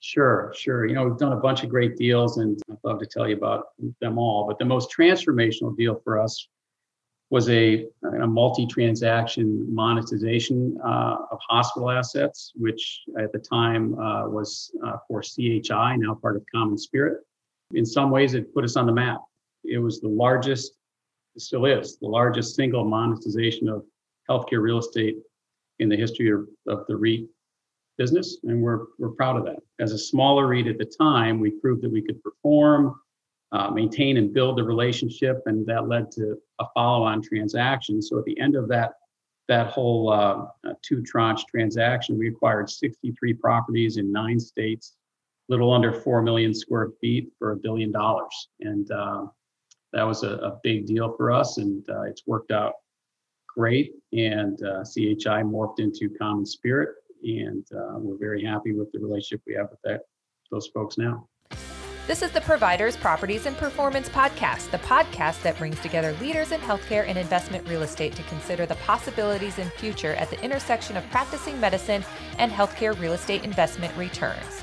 Sure. You know, we've done a bunch of great deals, and I'd love to tell you about them all. But the most transformational deal for us was a multi-transaction monetization of hospital assets, which at the time was for CHI, now part of Common Spirit. In some ways, it put us on the map. It was the largest, it still is, the largest single monetization of healthcare real estate in the history of the REIT business, and we're proud of that. As a smaller REIT at the time, we proved that we could perform, maintain and build the relationship, and that led to a follow-on transaction. So at the end of that whole two-tranche transaction, we acquired 63 properties in 9 states, little under 4 million square feet for $1 billion. And that was a big deal for us, and it's worked out great. And CHI morphed into Common Spirit, and we're very happy with the relationship we have with those folks now. This is the Providers, Properties, and Performance Podcast, the podcast that brings together leaders in healthcare and investment real estate to consider the possibilities and future at the intersection of practicing medicine and healthcare real estate investment returns.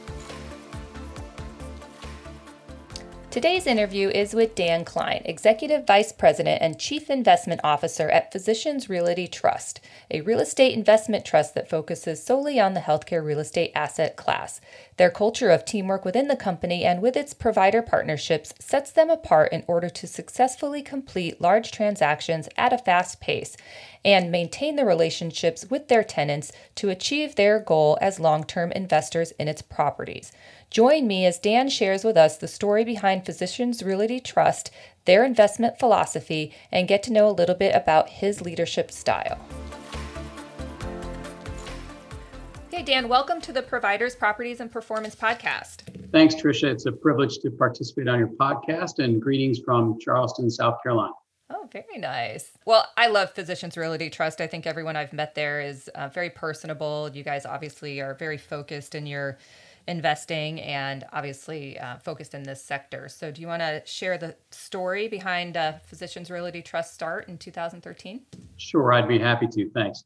Today's interview is with Dan Klein, Executive Vice President and Chief Investment Officer at Physicians Realty Trust, a real estate investment trust that focuses solely on the healthcare real estate asset class. Their culture of teamwork within the company and with its provider partnerships sets them apart in order to successfully complete large transactions at a fast pace and maintain the relationships with their tenants to achieve their goal as long-term investors in its properties. Join me as Dan shares with us the story behind Physicians Realty Trust, their investment philosophy, and get to know a little bit about his leadership style. Okay, Dan, welcome to the Providers, Properties, and Performance Podcast. Thanks, Tricia. It's a privilege to participate on your podcast, and greetings from Charleston, South Carolina. Oh, very nice. Well, I love Physicians Realty Trust. I think everyone I've met there is very personable. You guys obviously are very focused in your investing and obviously focused in this sector. So do you want to share the story behind Physicians Realty Trust start in 2013? Sure, I'd be happy to. Thanks.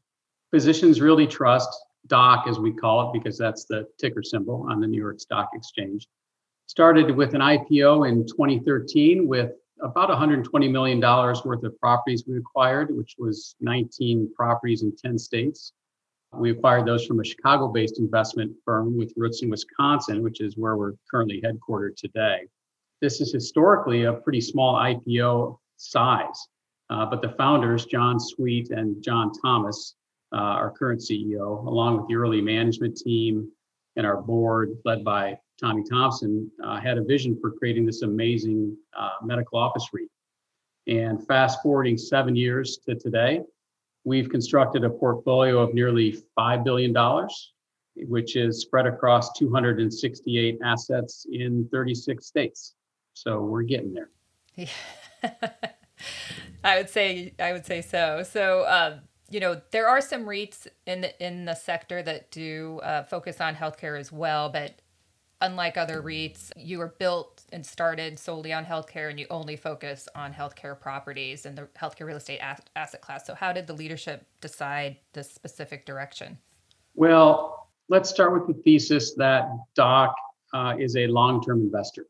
Physicians Realty Trust, DOC as we call it, because that's the ticker symbol on the New York Stock Exchange, started with an IPO in 2013 with about $120 million worth of properties we acquired, which was 19 properties in 10 states. We acquired those from a Chicago-based investment firm with roots in Wisconsin, which is where we're currently headquartered today. This is historically a pretty small IPO size, but the founders, John Sweet and John Thomas, our current CEO, along with the early management team and our board led by Tommy Thompson, had a vision for creating this amazing medical office REIT. And fast forwarding 7 years to today, we've constructed a portfolio of nearly $5 billion, which is spread across 268 assets in 36 states. So we're getting there. Yeah. I would say so. So, you know, there are some REITs in the sector that do focus on healthcare as well, but unlike other REITs, you were built and started solely on healthcare, and you only focus on healthcare properties and the healthcare real estate asset class. So how did the leadership decide this specific direction? Well, let's start with the thesis that DOC is a long-term investor.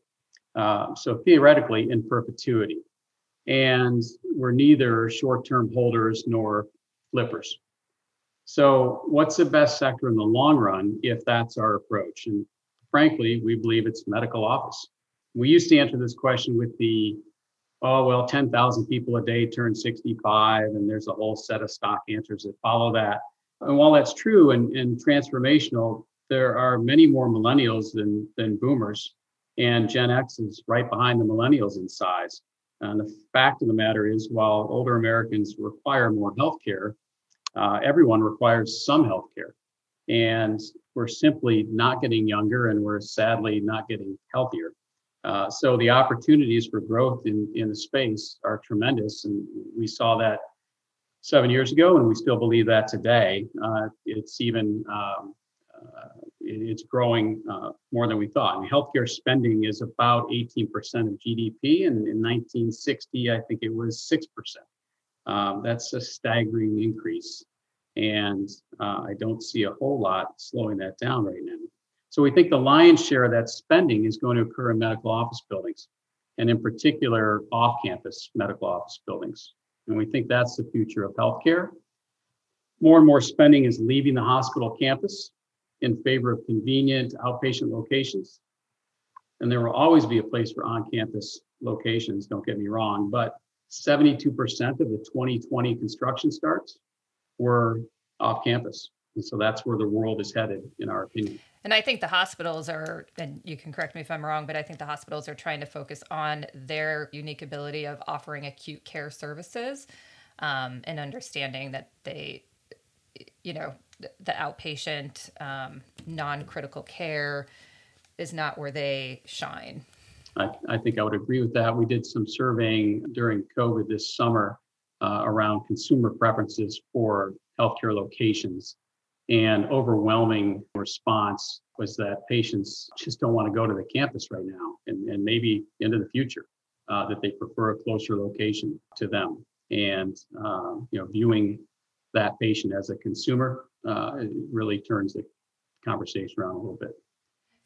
So theoretically in perpetuity, and we're neither short-term holders nor flippers. So what's the best sector in the long run if that's our approach? And frankly, we believe it's medical office. We used to answer this question with 10,000 people a day turn 65, and there's a whole set of stock answers that follow that. And while that's true and transformational, there are many more millennials than boomers, and Gen X is right behind the millennials in size. And the fact of the matter is, while older Americans require more healthcare, everyone requires some healthcare. and we're simply not getting younger, and we're sadly not getting healthier. So the opportunities for growth in the space are tremendous, and we saw that 7 years ago, and we still believe that today. It's even it's growing more than we thought. And healthcare spending is about 18% of GDP, and in 1960, I think it was 6%. That's a staggering increase, and I don't see a whole lot slowing that down right now. So we think the lion's share of that spending is going to occur in medical office buildings, and in particular, off-campus medical office buildings. And we think that's the future of healthcare. More and more spending is leaving the hospital campus in favor of convenient outpatient locations. And there will always be a place for on-campus locations, don't get me wrong, but 72% of the 2020 construction starts were off-campus. And so that's where the world is headed, in our opinion. And I think the hospitals are, and you can correct me if I'm wrong, but I think the hospitals are trying to focus on their unique ability of offering acute care services, and understanding that they, you know, the outpatient, non-critical care is not where they shine. I think I would agree with that. We did some surveying during COVID this summer around consumer preferences for healthcare locations. And overwhelming response was that patients just don't want to go to the campus right now, and maybe into the future, that they prefer a closer location to them. And you know, viewing that patient as a consumer, it really turns the conversation around a little bit.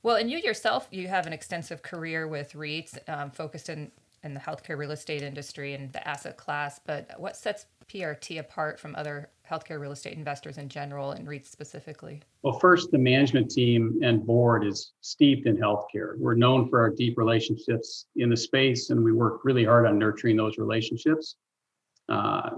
Well, and you yourself, you have an extensive career with REITs, focused in the healthcare real estate industry and the asset class. But what sets PRT apart from other healthcare real estate investors in general, and REITs specifically? Well, first, the management team and board is steeped in healthcare. We're known for our deep relationships in the space, and we work really hard on nurturing those relationships.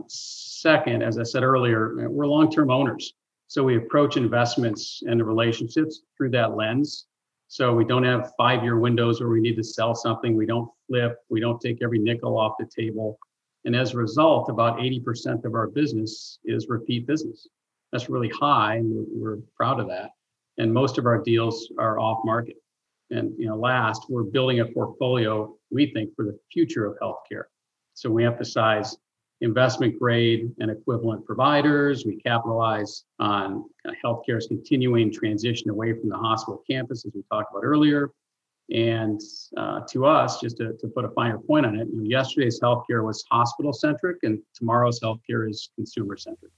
Second, as I said earlier, we're long-term owners. So we approach investments and the relationships through that lens. So we don't have five-year windows where we need to sell something. We don't flip. We don't take every nickel off the table. And as a result, about 80% of our business is repeat business. That's really high, and we're proud of that. And most of our deals are off-market. And you know, last, we're building a portfolio, we think, for the future of healthcare. So we emphasize investment grade and equivalent providers. We capitalize on healthcare's continuing transition away from the hospital campus, as we talked about earlier. And to us, just to put a finer point on it, yesterday's healthcare was hospital centric, and tomorrow's healthcare is consumer centric.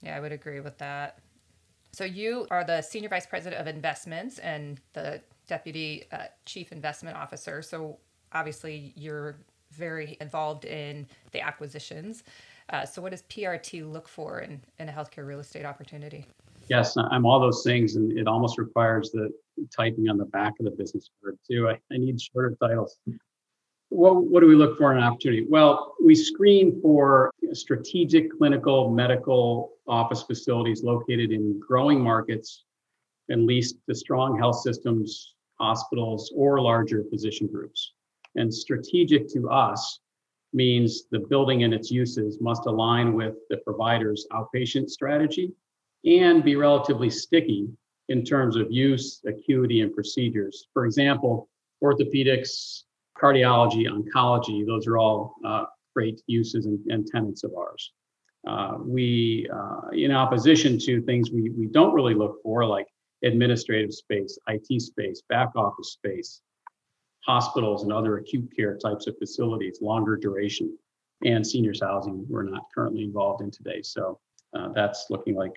Yeah, I would agree with that. So you are the Senior Vice President of Investments and the Deputy Chief Investment Officer. So obviously you're very involved in the acquisitions. So what does PRT look for in a healthcare real estate opportunity? Yes, I'm all those things, and it almost requires the typing on the back of the business card too. I need shorter titles. What do we look for in an opportunity? Well, we screen for strategic clinical medical office facilities located in growing markets and leased to strong health systems, hospitals, or larger physician groups. And strategic to us means the building and its uses must align with the provider's outpatient strategy and be relatively sticky in terms of use, acuity, and procedures. For example, orthopedics, cardiology, oncology, those are all great uses and tenants of ours. We in opposition to things we don't really look for, like administrative space, IT space, back office space, hospitals and other acute care types of facilities, longer duration, and seniors housing we're not currently involved in today. So that's looking like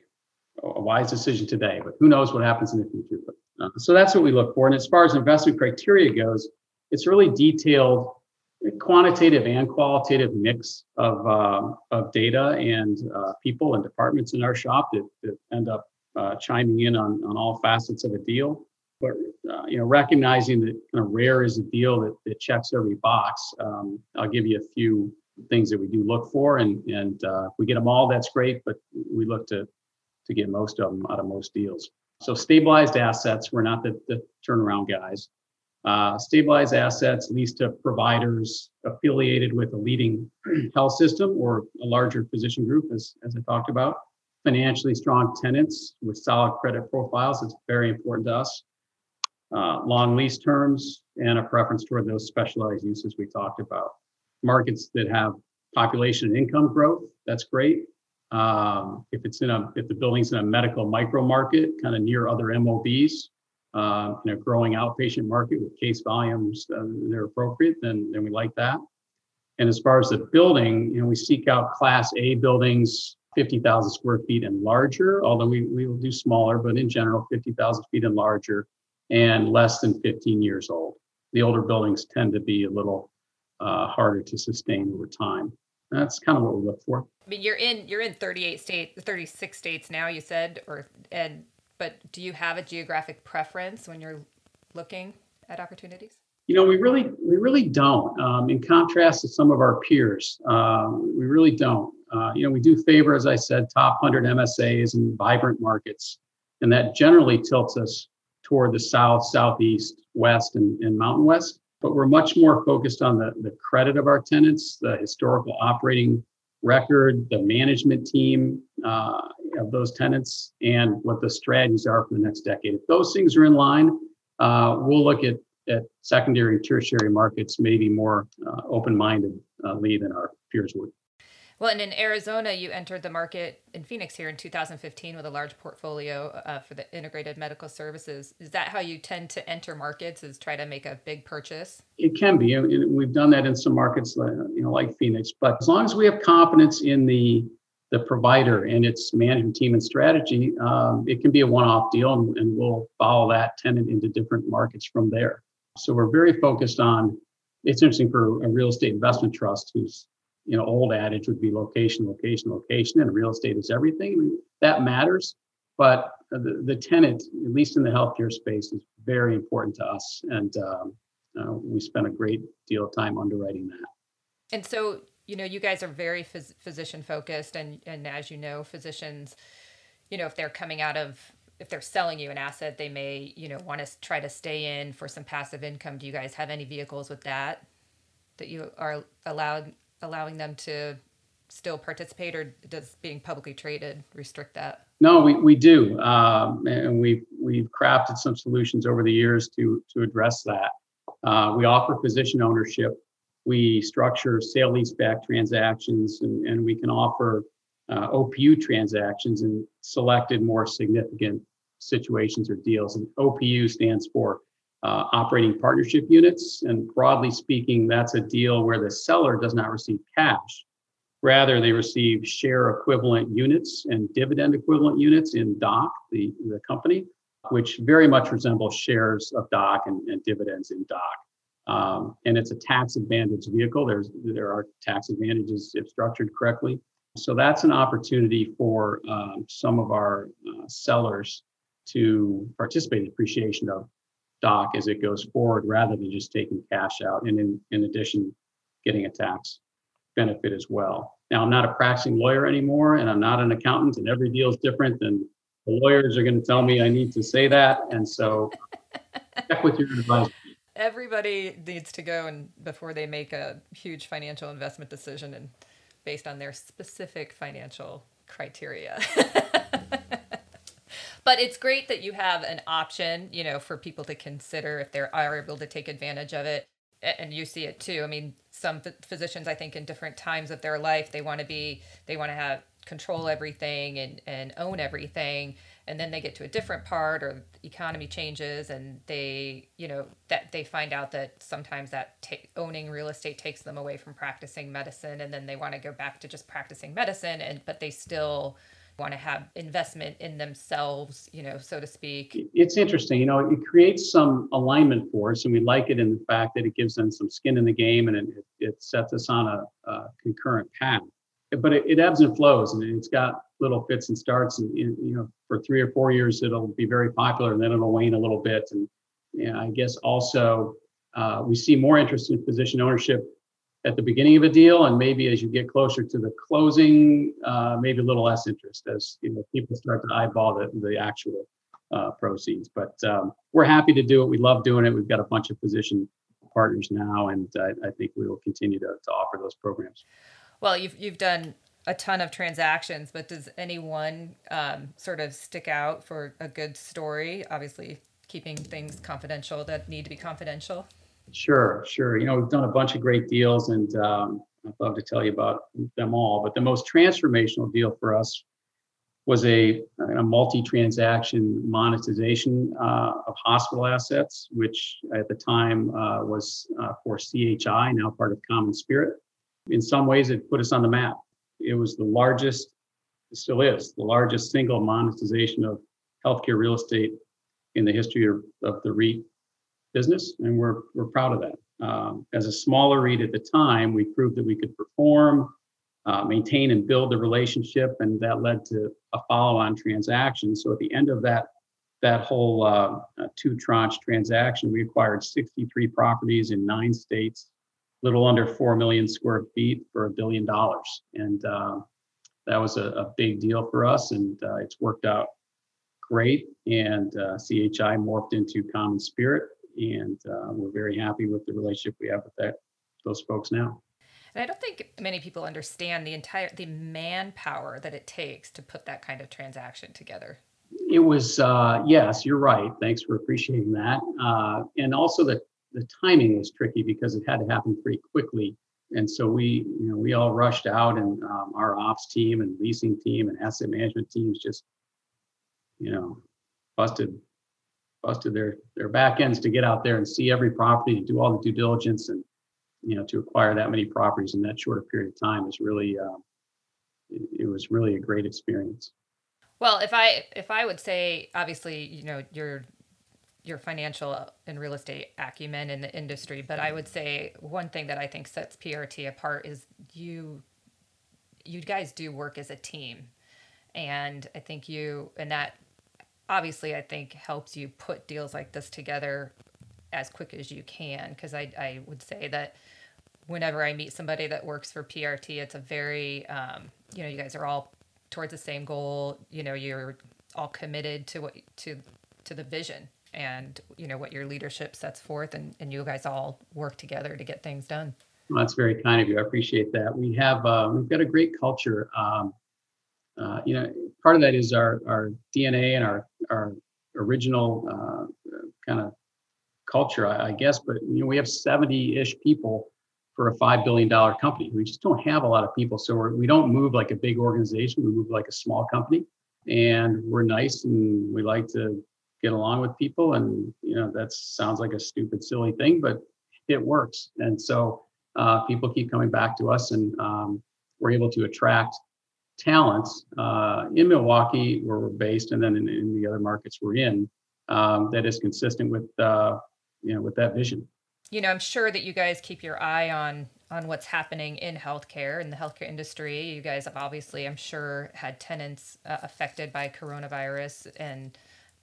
a wise decision today, but who knows what happens in the future. But, so that's what we look for. And as far as investment criteria goes, it's really detailed quantitative and qualitative mix of data and people and departments in our shop that end up chiming in on all facets of a deal. But you know, recognizing that kind of rare is a deal that checks every box. I'll give you a few things that we do look for, and if we get them all, that's great. But we look to get most of them out of most deals. So stabilized assets. We're not the turnaround guys. Stabilized assets leased to providers affiliated with a leading health system or a larger physician group, as I talked about. financially strong tenants with solid credit profiles. It's very important to us. Long lease terms and a preference toward those specialized uses we talked about. Markets that have population and income growth, that's great. If the building's in a medical micro market, kind of near other MOBs, in a growing outpatient market with case volumes that are appropriate, then we like that. And as far as the building, we seek out Class A buildings, 50,000 square feet and larger, although we will do smaller, but in general, 50,000 feet and larger, and less than 15 years old. The older buildings tend to be a little harder to sustain over time. That's kind of what we look for. I mean, you're in 36 states now, you said, but do you have a geographic preference when you're looking at opportunities? We really don't. In contrast to some of our peers, we really don't. We do favor, as I said, top 100 MSAs and vibrant markets, and that generally tilts us toward the South, Southeast, West, and Mountain West. But we're much more focused on the credit of our tenants, the historical operating record, the management team of those tenants, and what the strategies are for the next decade. If those things are in line, we'll look at secondary and tertiary markets, maybe more open-mindedly than our peers would. Well, and in Arizona, you entered the market in Phoenix here in 2015 with a large portfolio for the integrated medical services. Is that how you tend to enter markets, is try to make a big purchase? It can be. We've done that in some markets like Phoenix. But as long as we have confidence in the provider and its management team and strategy, it can be a one-off deal, and we'll follow that tenant into different markets from there. So we're very focused on, it's interesting for a real estate investment trust who's, old adage would be location, location, location, and real estate is everything. That matters, but the tenant, at least in the healthcare space, is very important to us, and we spend a great deal of time underwriting that. And so, you guys are very physician focused, and as you know, physicians, if they're selling you an asset, they may, want to try to stay in for some passive income. Do you guys have any vehicles with that you are allowing them to still participate, or does being publicly traded restrict that? No, we do. And we've crafted some solutions over the years to address that. We offer physician ownership. We structure sale leaseback transactions, and we can offer OPU transactions in selected more significant situations or deals. And OPU stands for operating partnership units, and broadly speaking, that's a deal where the seller does not receive cash. Rather, they receive share equivalent units and dividend equivalent units in DOC, the company, which very much resembles shares of DOC and dividends in DOC. And it's a tax-advantaged vehicle. There are tax advantages if structured correctly. So that's an opportunity for some of our sellers to participate in appreciation of DOC as it goes forward, rather than just taking cash out, and in addition, getting a tax benefit as well. Now, I'm not a practicing lawyer anymore, and I'm not an accountant, and every deal is different, and the lawyers are going to tell me I need to say that, and so check with your advisor. Everybody needs to go and before they make a huge financial investment decision, and based on their specific financial criteria. But it's great that you have an option, for people to consider if they are able to take advantage of it. And you see it too. I mean, some physicians, I think, in different times of their life, they want to have control everything and own everything. And then they get to a different part, or the economy changes, and they find out that sometimes that owning real estate takes them away from practicing medicine. And then they want to go back to just practicing medicine, but they still want to have investment in themselves, so to speak. It's interesting, it creates some alignment for us, and we like it in the fact that it gives them some skin in the game, and it sets us on a concurrent path. But it ebbs and flows, and it's got little fits and starts, and for 3 or 4 years it'll be very popular, and then it'll wane a little bit. And I guess also we see more interest in physician ownership at the beginning of a deal, and maybe as you get closer to the closing, maybe a little less interest as people start to eyeball the actual proceeds. But we're happy to do it. We love doing it. We've got a bunch of physician partners now, and I think we will continue to offer those programs. Well, you've done a ton of transactions, but does anyone sort of stick out for a good story? Obviously, keeping things confidential that need to be confidential. Sure. You know, we've done a bunch of great deals, and I'd love to tell you about them all. But the most transformational deal for us was a multi-transaction monetization of hospital assets, which at the time was for CHI, now part of Common Spirit. In some ways, it put us on the map. It was the largest, it still is, the largest single monetization of healthcare real estate in the history of the REIT business, and we're proud of that. As a smaller REIT at the time, we proved that we could perform, maintain and build the relationship, and that led to a follow-on transaction. So at the end of that whole two-tranche transaction, we acquired 63 properties in 9 states, little under 4 million square feet for $1 billion. And that was a big deal for us, and it's worked out great. And CHI morphed into Common Spirit, and we're very happy with the relationship we have with those folks now. And I don't think many people understand the manpower that it takes to put that kind of transaction together. It was, yes, you're right. Thanks for appreciating that. And also the timing was tricky because it had to happen pretty quickly. And so we all rushed out, and our ops team and leasing team and asset management teams just, busted their back ends to get out there and see every property and do all the due diligence. And, to acquire that many properties in that short a period of time is really, it was really a great experience. Well, if I would say, obviously, your financial and real estate acumen in the industry, but I would say one thing that I think sets PRT apart is you guys do work as a team. And I think that obviously I think helps you put deals like this together as quick as you can. Cause I would say that whenever I meet somebody that works for PRT, it's a very, you guys are all towards the same goal. You're all committed to to the vision and what your leadership sets forth, and you guys all work together to get things done. Well, that's very kind of you. I appreciate that. We have, we've got a great culture. Part of that is our DNA and our original kind of culture, I guess. But we have 70-ish people for a $5 billion company. We just don't have a lot of people. So we don't move like a big organization. We move like a small company, and we're nice, and we like to get along with people. And, that sounds like a stupid, silly thing, but it works. And so people keep coming back to us, and we're able to attract talents in Milwaukee, where we're based, and then in the other markets we're in, that is consistent with with that vision. I'm sure that you guys keep your eye on what's happening in healthcare, in the healthcare industry. You guys have obviously, I'm sure, had tenants affected by coronavirus and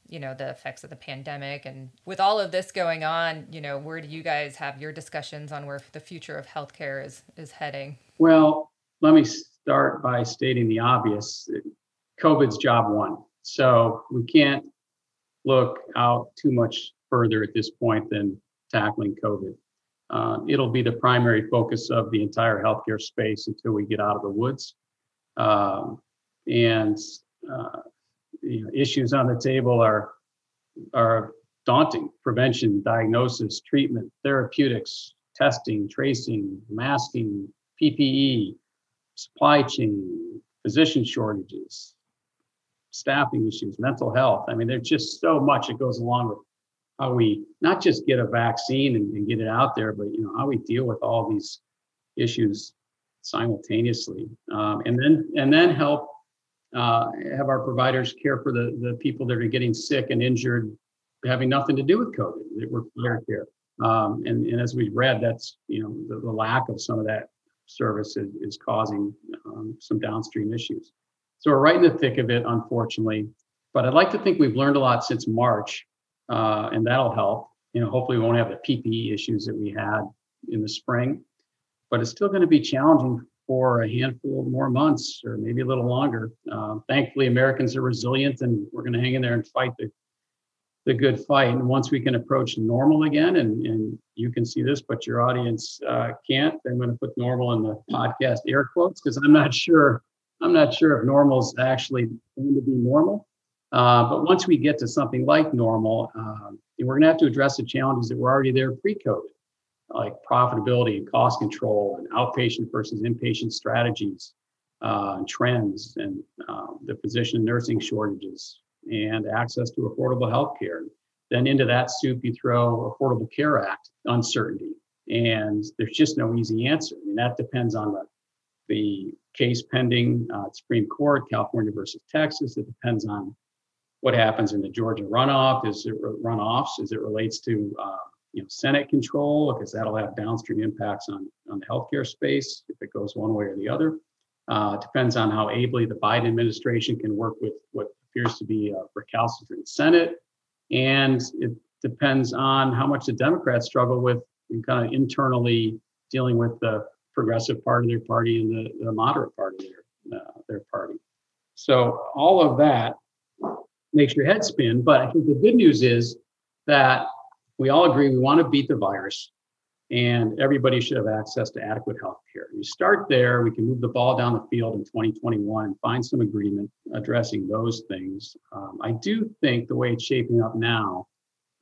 the effects of the pandemic. And with all of this going on, where do you guys have your discussions on where the future of healthcare is heading? Well, let me start by stating the obvious. COVID's job one. So we can't look out too much further at this point than tackling COVID. It'll be the primary focus of the entire healthcare space until we get out of the woods. Issues on the table are daunting: prevention, diagnosis, treatment, therapeutics, testing, tracing, masking, PPE, supply chain, physician shortages, staffing issues, mental health. I mean, there's just so much that goes along with how we not just get a vaccine and get it out there, but how we deal with all these issues simultaneously, and then help have our providers care for the people that are getting sick and injured, having nothing to do with COVID. That we're fair care, and as we've read, that's the lack of some of that service is causing some downstream issues. So we're right in the thick of it, unfortunately. But I'd like to think we've learned a lot since March, and that'll help. Hopefully we won't have the PPE issues that we had in the spring. But it's still going to be challenging for a handful more months, or maybe a little longer. Thankfully, Americans are resilient, and we're going to hang in there and fight the good fight. And once we can approach normal again, and you can see this, but your audience can't. I'm going to put normal in the podcast air quotes because I'm not sure I'm not sure if normal is actually going to be normal. But once we get to something like normal, we're going to have to address the challenges that were already there pre-COVID, like profitability and cost control and outpatient versus inpatient strategies, and trends, and the physician and nursing shortages and access to affordable health care. Then into that soup, you throw Affordable Care Act uncertainty. And there's just no easy answer. I mean, that depends on the case pending Supreme Court, California versus Texas. It depends on what happens in the Georgia runoff. Runoffs as it relates to Senate control, because that'll have downstream impacts on the healthcare space if it goes one way or the other. It depends on how ably the Biden administration can work with what appears to be a recalcitrant Senate, and it depends on how much the Democrats struggle with kind of internally dealing with the progressive part of their party and the moderate part of their party. So all of that makes your head spin. But I think the good news is that we all agree we want to beat the virus, and everybody should have access to adequate health care. You start there, we can move the ball down the field in 2021 and find some agreement addressing those things. I do think the way it's shaping up now,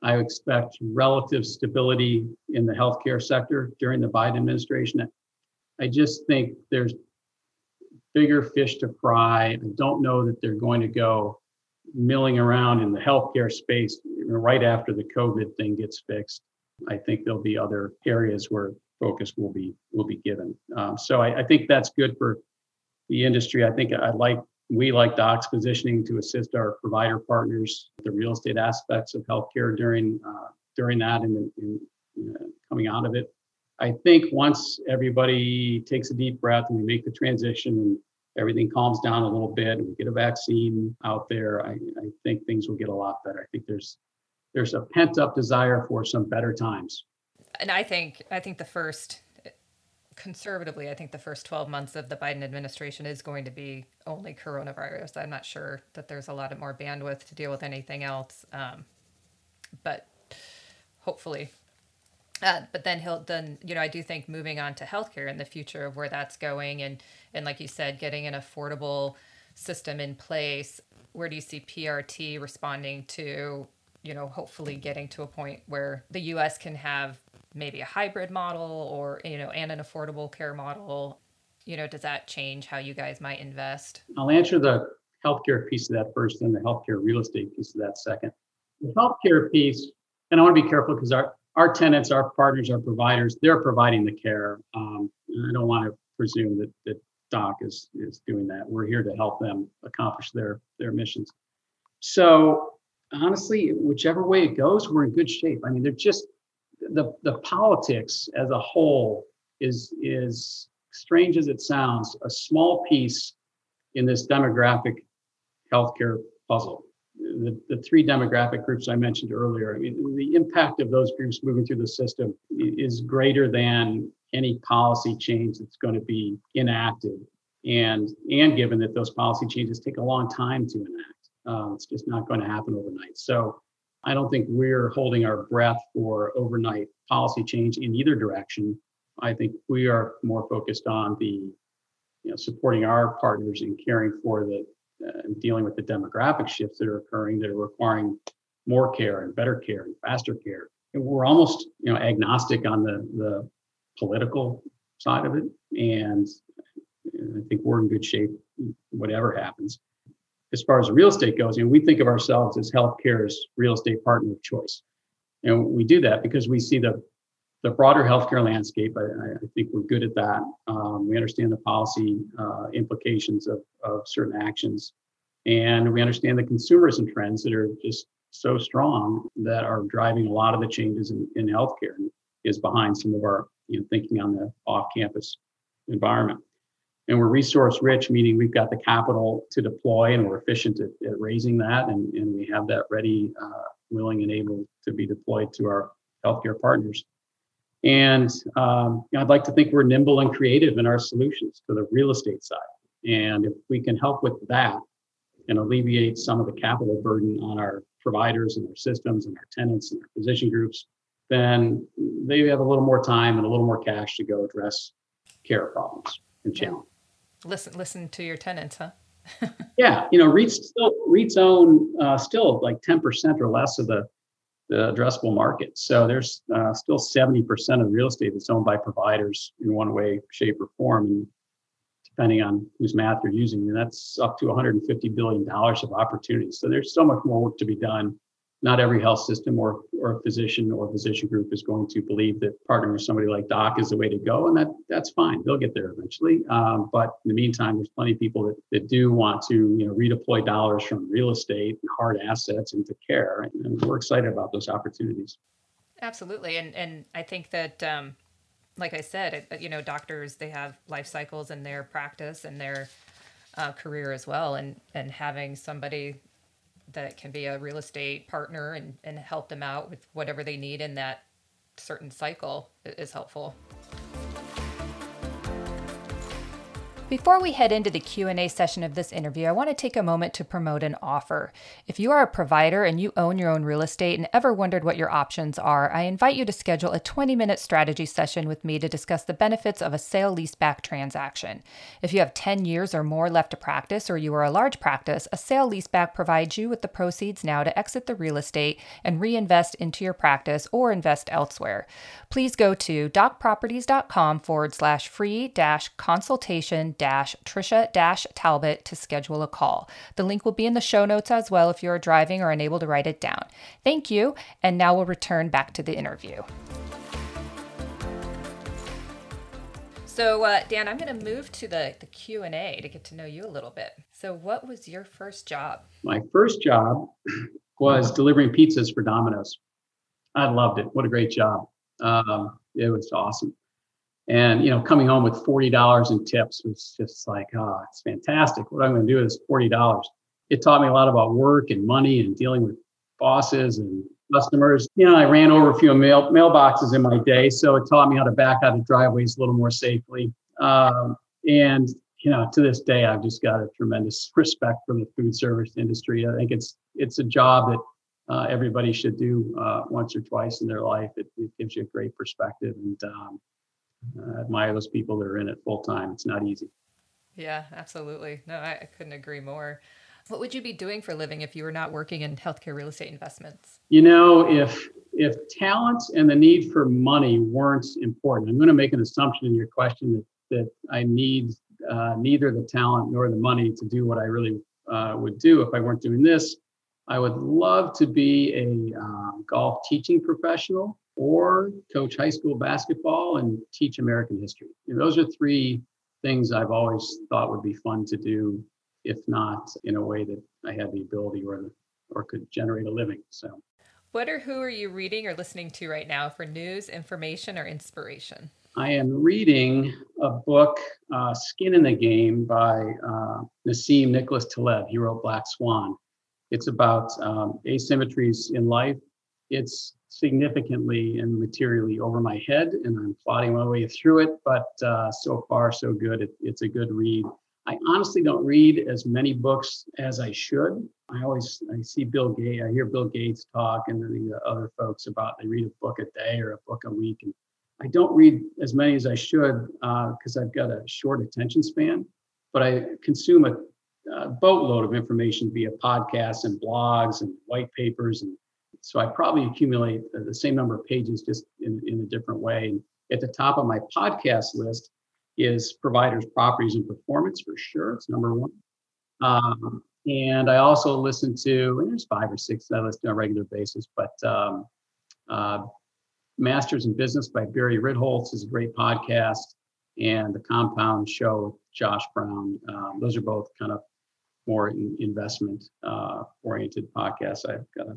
I expect relative stability in the healthcare sector during the Biden administration. I just think there's bigger fish to fry. I don't know that they're going to go milling around in the healthcare space right after the COVID thing gets fixed. I think there'll be other areas where focus will be given. So I think that's good for the industry. I think we like DOC's positioning to assist our provider partners with the real estate aspects of healthcare during that and coming out of it. I think once everybody takes a deep breath and we make the transition and everything calms down a little bit and we get a vaccine out there, I think things will get a lot better. I think there's a pent-up desire for some better times. And I think the first, conservatively, I think the first 12 months of the Biden administration is going to be only coronavirus. I'm not sure that there's a lot of more bandwidth to deal with anything else. But hopefully, but then I do think moving on to healthcare in the future of where that's going. And like you said, getting an affordable system in place, where do you see PRT responding to, hopefully getting to a point where the U.S. can have maybe a hybrid model or, and an affordable care model? Does that change how you guys might invest? I'll answer the healthcare piece of that first and the healthcare real estate piece of that second. The healthcare piece, and I want to be careful because our tenants, our partners, our providers, they're providing the care. I don't want to presume that DOC is doing that. We're here to help them accomplish their missions. So honestly, whichever way it goes, we're in good shape. I mean, they're just, the politics as a whole is, strange as it sounds, a small piece in this demographic healthcare puzzle. The three demographic groups I mentioned earlier, I mean, the impact of those groups moving through the system is greater than any policy change that's going to be enacted. And given that those policy changes take a long time to enact, it's just not going to happen overnight. So I don't think we're holding our breath for overnight policy change in either direction. I think we are more focused on supporting our partners and caring for the dealing with the demographic shifts that are occurring that are requiring more care and better care and faster care. And we're almost, agnostic on the political side of it. And I think we're in good shape, whatever happens. As far as real estate goes, we think of ourselves as healthcare's real estate partner of choice. And we do that because we see the broader healthcare landscape. I think we're good at that. We understand the policy implications of certain actions. And we understand the consumerism trends that are just so strong that are driving a lot of the changes in healthcare, and is behind some of our thinking on the off-campus environment. And we're resource rich, meaning we've got the capital to deploy, and we're efficient at raising that. And we have that ready, willing, and able to be deployed to our healthcare partners. And I'd like to think we're nimble and creative in our solutions to the real estate side. And if we can help with that and alleviate some of the capital burden on our providers and our systems and our tenants and our physician groups, then they have a little more time and a little more cash to go address care problems and challenges. Listen to your tenants, huh? Yeah, REITs own still like 10% or less of the addressable market. So there's still 70% of real estate that's owned by providers in one way, shape, or form. And depending on whose math you're using, and that's up to $150 billion of opportunities. So there's so much more work to be done. Not every health system or physician or physician group is going to believe that partnering with somebody like Doc is the way to go, and that's fine. They'll get there eventually. But in the meantime, there's plenty of people that do want to redeploy dollars from real estate and hard assets into care, and we're excited about those opportunities. Absolutely, and I think that, like I said, doctors, they have life cycles in their practice and their career as well, and having somebody that can be a real estate partner and help them out with whatever they need in that certain cycle is helpful. Before we head into the Q&A session of this interview, I want to take a moment to promote an offer. If you are a provider and you own your own real estate and ever wondered what your options are, I invite you to schedule a 20-minute strategy session with me to discuss the benefits of a sale-leaseback transaction. If you have 10 years or more left to practice, or you are a large practice, a sale-leaseback provides you with the proceeds now to exit the real estate and reinvest into your practice or invest elsewhere. Please go to docproperties.com/free-consultation-Tricia-Talbot to schedule a call. The link will be in the show notes as well if you're driving or unable to write it down. Thank you, and now we'll return back to the interview. So Dan, I'm going to move to the Q&A to get to know you a little bit. So what was your first job? My first job was delivering pizzas for Domino's. I loved it. What a great job. It was awesome. And, coming home with $40 in tips was just like, it's fantastic. What I'm going to do is $40. It taught me a lot about work and money and dealing with bosses and customers. I ran over a few mailboxes in my day. So it taught me how to back out of driveways a little more safely. And, to this day, I've just got a tremendous respect for the food service industry. I think it's a job that everybody should do once or twice in their life. It gives you a great perspective, and admire those people that are in it full time. It's not easy. Yeah, absolutely. No, I couldn't agree more. What would you be doing for a living if you were not working in healthcare real estate investments? If talent and the need for money weren't important, I'm going to make an assumption in your question that I need neither the talent nor the money to do what I really would do if I weren't doing this. I would love to be a golf teaching professional, or coach high school basketball and teach American history. Those are three things I've always thought would be fun to do, if not in a way that I had the ability or could generate a living. So, what or who are you reading or listening to right now for news, information, or inspiration? I am reading a book, Skin in the Game, by Nassim Nicholas Taleb. He wrote Black Swan. It's about asymmetries in life. It's significantly and materially over my head, and I'm plodding my way through it, but so far so good. It's a good read. I honestly don't read as many books as I should. I see Bill Gates, I hear Bill Gates talk, and the other folks about they read a book a day or a book a week, and I don't read as many as I should because I've got a short attention span, but I consume a boatload of information via podcasts and blogs and white papers, and so I probably accumulate the same number of pages just in a different way. And at the top of my podcast list is Providers, Properties, and Performance, for sure. It's number one. And I also listen to, and there's 5 or 6 that I listen to on a regular basis, but Masters in Business by Barry Ritholtz is a great podcast, and The Compound Show with Josh Brown. Those are both kind of more investment-oriented podcasts. I've got a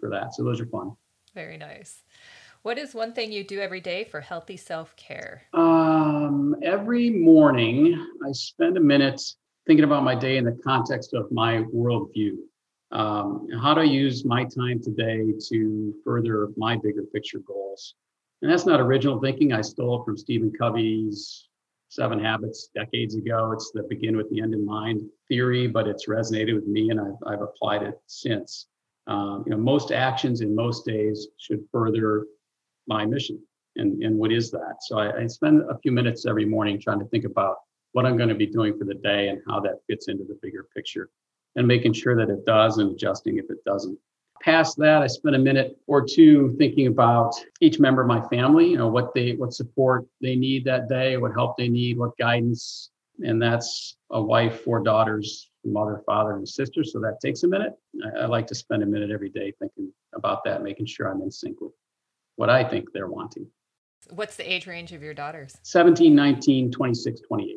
for that. So those are fun. Very nice. What is one thing you do every day for healthy self-care? Every morning, I spend a minute thinking about my day in the context of my worldview. How do I use my time today to further my bigger picture goals? And that's not original thinking. I stole it from Stephen Covey's 7 Habits decades ago. It's the begin with the end in mind theory, but it's resonated with me, and I've applied it since. Most actions in most days should further my mission. And what is that? So I spend a few minutes every morning trying to think about what I'm going to be doing for the day and how that fits into the bigger picture, and making sure that it does and adjusting if it doesn't. Past that, I spent a minute or two thinking about each member of my family, you know, what support they need that day, what help they need, what guidance. And that's a wife, 4 daughters, mother, father, and sister. So that takes a minute. I like to spend a minute every day thinking about that, making sure I'm in sync with what I think they're wanting. What's the age range of your daughters? 17, 19, 26, 28.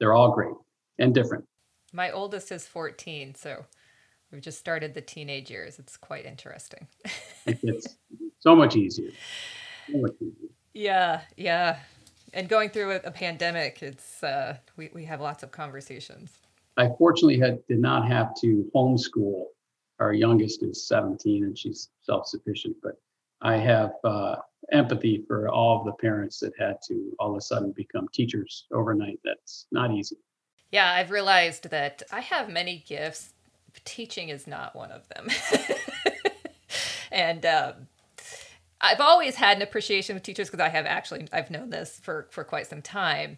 They're all great and different. My oldest is 14, so we've just started the teenage years. It's quite interesting. It's so much easier. So much easier. Yeah, yeah. And going through a pandemic, it's we have lots of conversations. I fortunately did not have to homeschool. Our youngest is 17 and she's self-sufficient, but I have empathy for all of the parents that had to all of a sudden become teachers overnight. That's not easy. Yeah, I've realized that I have many gifts. Teaching is not one of them. And I've always had an appreciation of teachers because I've known this for quite some time.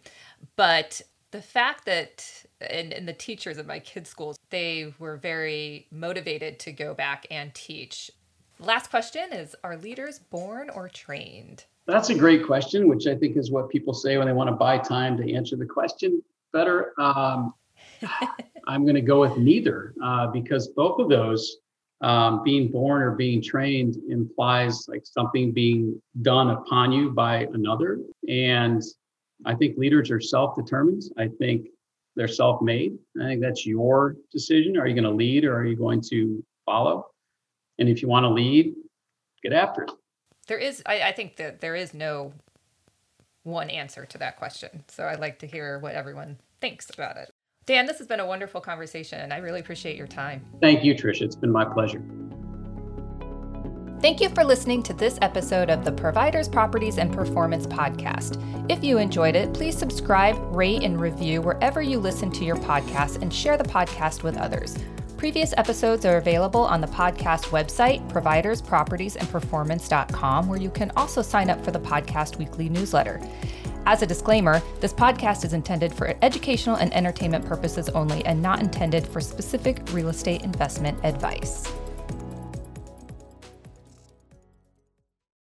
But the fact that in the teachers of my kids' schools, they were very motivated to go back and teach. Last question is, are leaders born or trained? That's a great question, which I think is what people say when they want to buy time to answer the question better. I'm going to go with neither, because both of those, being born or being trained, implies like something being done upon you by another. And I think leaders are self-determined. I think they're self-made. I think that's your decision. Are you going to lead or are you going to follow? And if you want to lead, get after it. There is, I think that there is no one answer to that question. So I'd like to hear what everyone thinks about it. Dan, this has been a wonderful conversation, and I really appreciate your time. Thank you, Tricia. It's been my pleasure. Thank you for listening to this episode of the Providers, Properties, and Performance podcast. If you enjoyed it, please subscribe, rate, and review wherever you listen to your podcast, and share the podcast with others. Previous episodes are available on the podcast website, providerspropertiesandperformance.com, where you can also sign up for the podcast weekly newsletter. As a disclaimer, this podcast is intended for educational and entertainment purposes only and not intended for specific real estate investment advice.